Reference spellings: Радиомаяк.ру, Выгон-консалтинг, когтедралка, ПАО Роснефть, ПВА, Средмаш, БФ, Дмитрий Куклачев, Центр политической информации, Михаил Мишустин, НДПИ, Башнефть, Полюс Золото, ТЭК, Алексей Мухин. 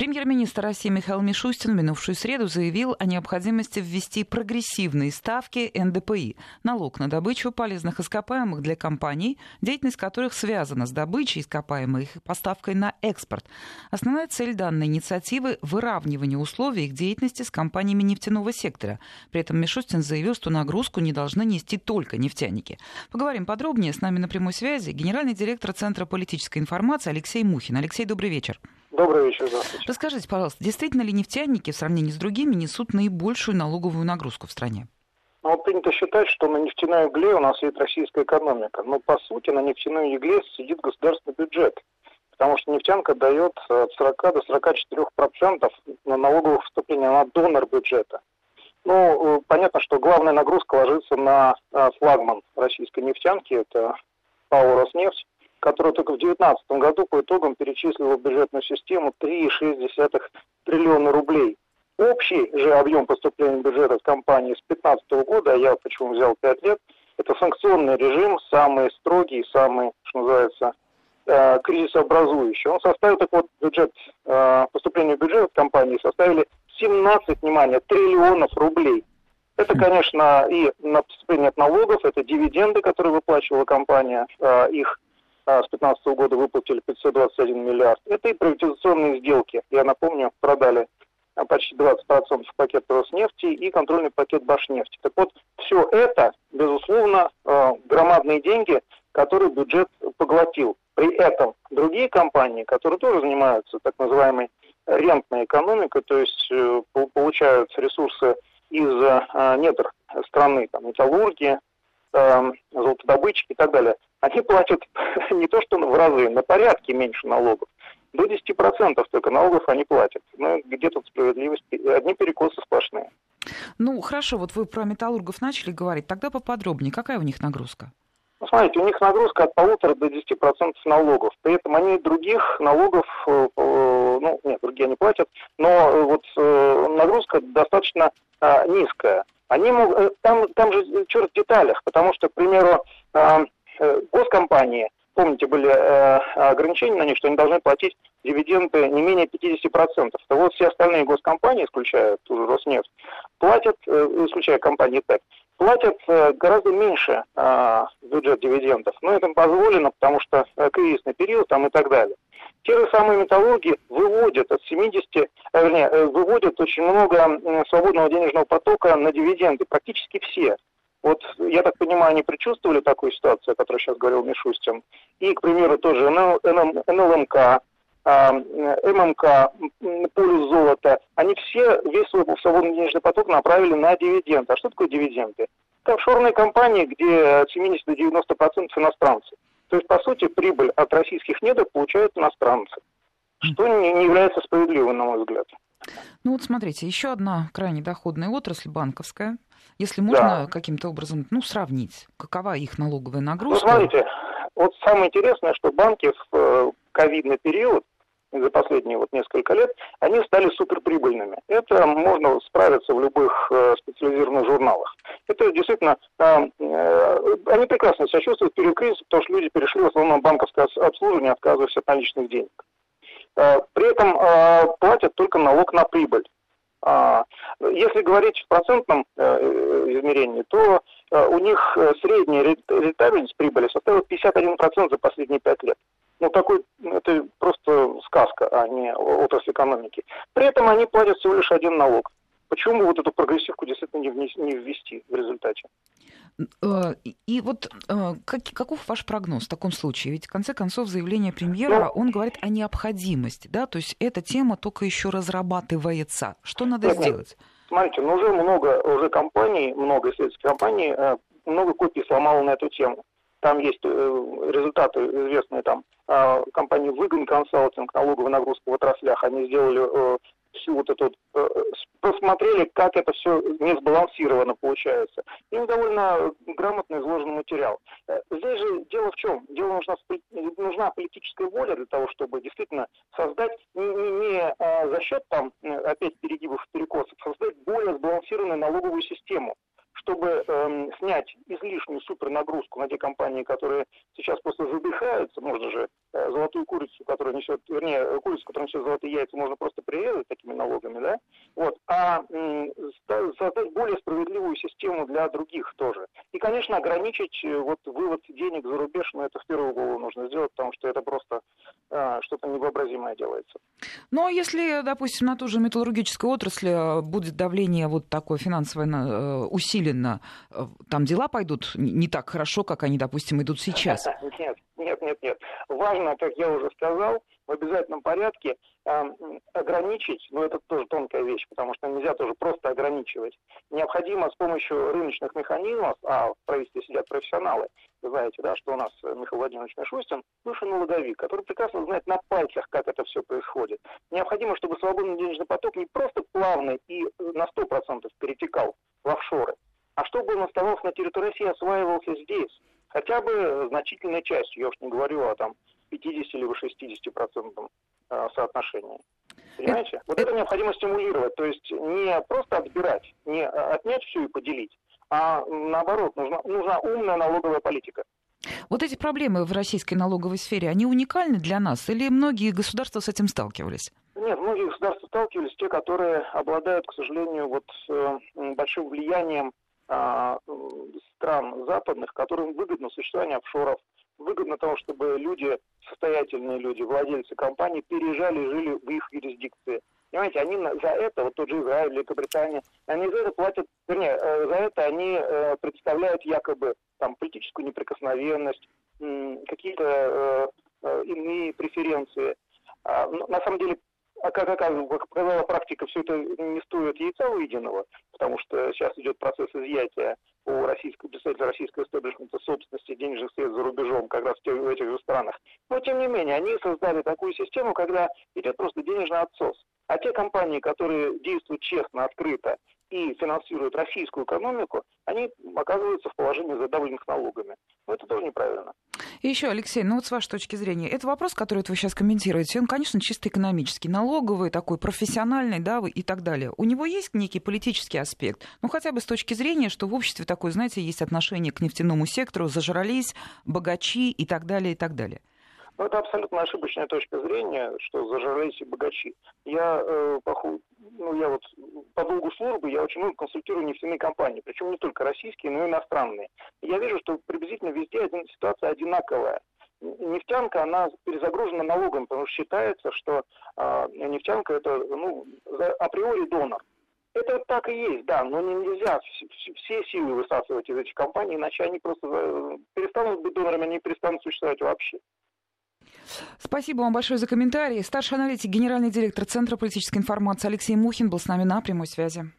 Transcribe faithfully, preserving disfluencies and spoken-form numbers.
Премьер-министр России Михаил Мишустин в минувшую среду заявил о необходимости ввести прогрессивные ставки эн дэ пэ и – налог на добычу полезных ископаемых для компаний, деятельность которых связана с добычей ископаемых и поставкой на экспорт. Основная цель данной инициативы – выравнивание условий их деятельности с компаниями нефтяного сектора. При этом Мишустин заявил, что нагрузку не должны нести только нефтяники. Поговорим подробнее. С нами на прямой связи генеральный директор Центра политической информации Алексей Мухин. Алексей, добрый вечер. Добрый вечер, здравствуйте. Расскажите, пожалуйста, действительно ли нефтяники в сравнении с другими несут наибольшую налоговую нагрузку в стране? Ну, вот принято считать, что на нефтяной угле у нас сидит российская экономика. Но, по сути, на нефтяной угле сидит государственный бюджет. Потому что нефтянка дает от сорока до сорока четырёх процентов на налоговых вступлений, она донор бюджета. Ну, понятно, что главная нагрузка ложится на флагман российской нефтянки, это ПАО «Роснефть», которая только в две тысячи девятнадцатом году по итогам перечислила в бюджетную систему три целых шесть десятых триллиона рублей. Общий же объем поступления бюджета от компании с две тысячи пятнадцатого года, а я почему взял пять лет, это санкционный режим, самый строгий, самый, что называется, кризисообразующий. Он составил, так вот, бюджет, поступление бюджета от компании составили семнадцать, внимание, триллионов рублей. Это, конечно, и на поступление от налогов, это дивиденды, которые выплачивала компания, их с две тысячи пятнадцатого года выплатили пятьсот двадцать один миллиард. Это и приватизационные сделки. Я напомню, продали почти двадцать процентов пакет Роснефти и контрольный пакет Башнефти. Так вот, все это, безусловно, громадные деньги, которые бюджет поглотил. При этом другие компании, которые тоже занимаются так называемой рентной экономикой, то есть получают ресурсы из недр страны, там, металлургия, золотодобытчики и так далее, они платят не то что в разы, на порядки меньше налогов. До десяти процентов только налогов они платят. Ну, где тут справедливость? Одни перекосы сплошные. Ну, хорошо, вот вы про металлургов начали говорить. Тогда поподробнее. Какая у них нагрузка? Ну, смотрите, у них нагрузка от полутора до десяти процентов налогов. При этом они других налогов, ну, нет, другие они платят, но вот нагрузка достаточно низкая. Они могут, там, там же черт в деталях, потому что, к примеру, госкомпании, помните, были ограничения на них, что они должны платить дивиденды не менее пятидесяти процентов. А вот все остальные госкомпании, исключая ту же Роснефть, платят, исключая компании ТЭК, платят гораздо меньше бюджет дивидендов. Но это позволено, потому что кризисный период там и так далее. Те же самые металлурги выводят от семидесяти, вернее, выводят очень много свободного денежного потока на дивиденды, практически все. Вот, я так понимаю, они предчувствовали такую ситуацию, о которой сейчас говорил Мишустин. И, к примеру, тоже эн эл эм ка, эм эм ка, Полюс Золото. Они все, весь свой свободный денежный поток направили на дивиденды. А что такое дивиденды? Это офшорные компании, где от семидесяти до девяноста процентов иностранцы. То есть, по сути, прибыль от российских недр получают иностранцы, что не является справедливым, на мой взгляд. Ну вот смотрите, еще одна крайне доходная отрасль, банковская. Если можно да. каким-то образом ну, сравнить, какова их налоговая нагрузка? Ну, смотрите, вот самое интересное, что банки в ковидный период, за последние вот несколько лет, они стали суперприбыльными. Это можно справиться в любых специализированных журналах. Это действительно, они прекрасно себя чувствуют в период кризиса, потому что люди перешли в основном банковское обслуживание, отказываясь от наличных денег. При этом платят только налог на прибыль. Если говорить в процентном измерении, то у них средняя рентабельность прибыли составила пятьдесят один процент за последние пять лет. Ну, такой, это просто сказка, а не отрасль экономики. При этом они платят всего лишь один налог. Почему вот эту прогрессивку действительно не ввести в результате? И вот как, каков ваш прогноз в таком случае? Ведь в конце концов заявление премьера, ну, он говорит о необходимости, да? То есть эта тема только еще разрабатывается. Что надо нет, сделать? Нет. Смотрите, ну уже много уже компаний, много исследовательских компаний, много копий сломало на эту тему. Там есть результаты известные, там компании «Выгон-консалтинг», налоговая нагрузка в отраслях, они сделали всю вот эту, посмотрели, как это все не сбалансировано получается. Им довольно грамотно изложен материал. Здесь же дело в чем? Дело нужна, нужна политическая воля для того, чтобы действительно создать не, не за счет там опять перегибов и перекосов, создать более сбалансированную налоговую систему. чтобы эм, снять излишнюю супернагрузку на те компании, которые сейчас просто задыхаются. Можно же э, золотую курицу, которая несет, вернее, курицу, которая несет золотые яйца, можно просто прирезать такими налогами, да? Вот. А э, создать более справедливую систему для других тоже. И, конечно, ограничить э, вот, вывод денег за рубеж, но это в первую голову нужно сделать, потому что это просто э, что-то невообразимое делается. Но если, допустим, на ту же металлургическую отрасль будет давление вот такое финансовое усиленно, там дела пойдут не так хорошо, как они, допустим, идут сейчас? Нет, нет, нет, нет. Важно, как я уже сказал, в обязательном порядке э, ограничить, но ну, это тоже тонкая вещь, потому что нельзя тоже просто ограничивать. Необходимо с помощью рыночных механизмов, а в правительстве сидят профессионалы, вы знаете, да, что у нас Михаил Владимирович Мишустин, бывший налоговик, который прекрасно знает на пальцах, как это все происходит. Необходимо, чтобы свободный денежный поток не просто плавно и на сто процентов перетекал в офшоры, а чтобы он оставался на территории России и осваивался здесь. Хотя бы значительной частью, я уж не говорю о там пятьдесят или шестьдесят процентов соотношении. Понимаете? Это, вот это необходимо стимулировать, то есть не просто отбирать, не отнять все и поделить, а наоборот, нужна, нужна умная налоговая политика. Вот эти проблемы в российской налоговой сфере, они уникальны для нас или многие государства с этим сталкивались? Нет, многие государства сталкивались, те, которые обладают, к сожалению, вот, большим влиянием а, стран западных, которым выгодно существование офшоров, выгодно тому, чтобы люди, состоятельные люди, владельцы компаний, переезжали и жили в их юрисдикции. Понимаете, они за это, вот тот же Израиль, Великобритания, они за это платят, вернее, за это они представляют якобы там политическую неприкосновенность, какие-то иные преференции. Но на самом деле, как оказалась практика, все это не стоит яйца выеденного, потому что сейчас идет процесс изъятия у российского представителя российского истеблишмента собственности денежных средств за рубежом, как раз в этих же странах. Но, тем не менее, они создали такую систему, когда идет просто денежный отсос. А те компании, которые действуют честно, открыто и финансируют российскую экономику, они оказываются в положении задавленных налогами. Но это тоже неправильно. И еще, Алексей, ну вот с вашей точки зрения, это вопрос, который вот вы сейчас комментируете, он, конечно, чисто экономический, налоговый, такой профессиональный, да, и так далее. У него есть некий политический аспект? Ну, хотя бы с точки зрения, что в обществе такое, знаете, есть отношение к нефтяному сектору, зажрались богачи и так далее, и так далее. Ну, это абсолютно ошибочная точка зрения, что зажрались и богачи. Я, э, поху... ну, я вот по долгу службы я очень много консультирую нефтяные компании, причем не только российские, но и иностранные. Я вижу, что приблизительно везде один... ситуация одинаковая. Нефтянка, она перезагружена налогом, потому что считается, что э, нефтянка это ну, априори донор. Это так и есть, да, но нельзя все силы высасывать из этих компаний, иначе они просто перестанут быть донорами, они перестанут существовать вообще. Спасибо вам большое за комментарии. Старший аналитик, генеральный директор Центра политической информации Алексей Мухин был с нами на прямой связи.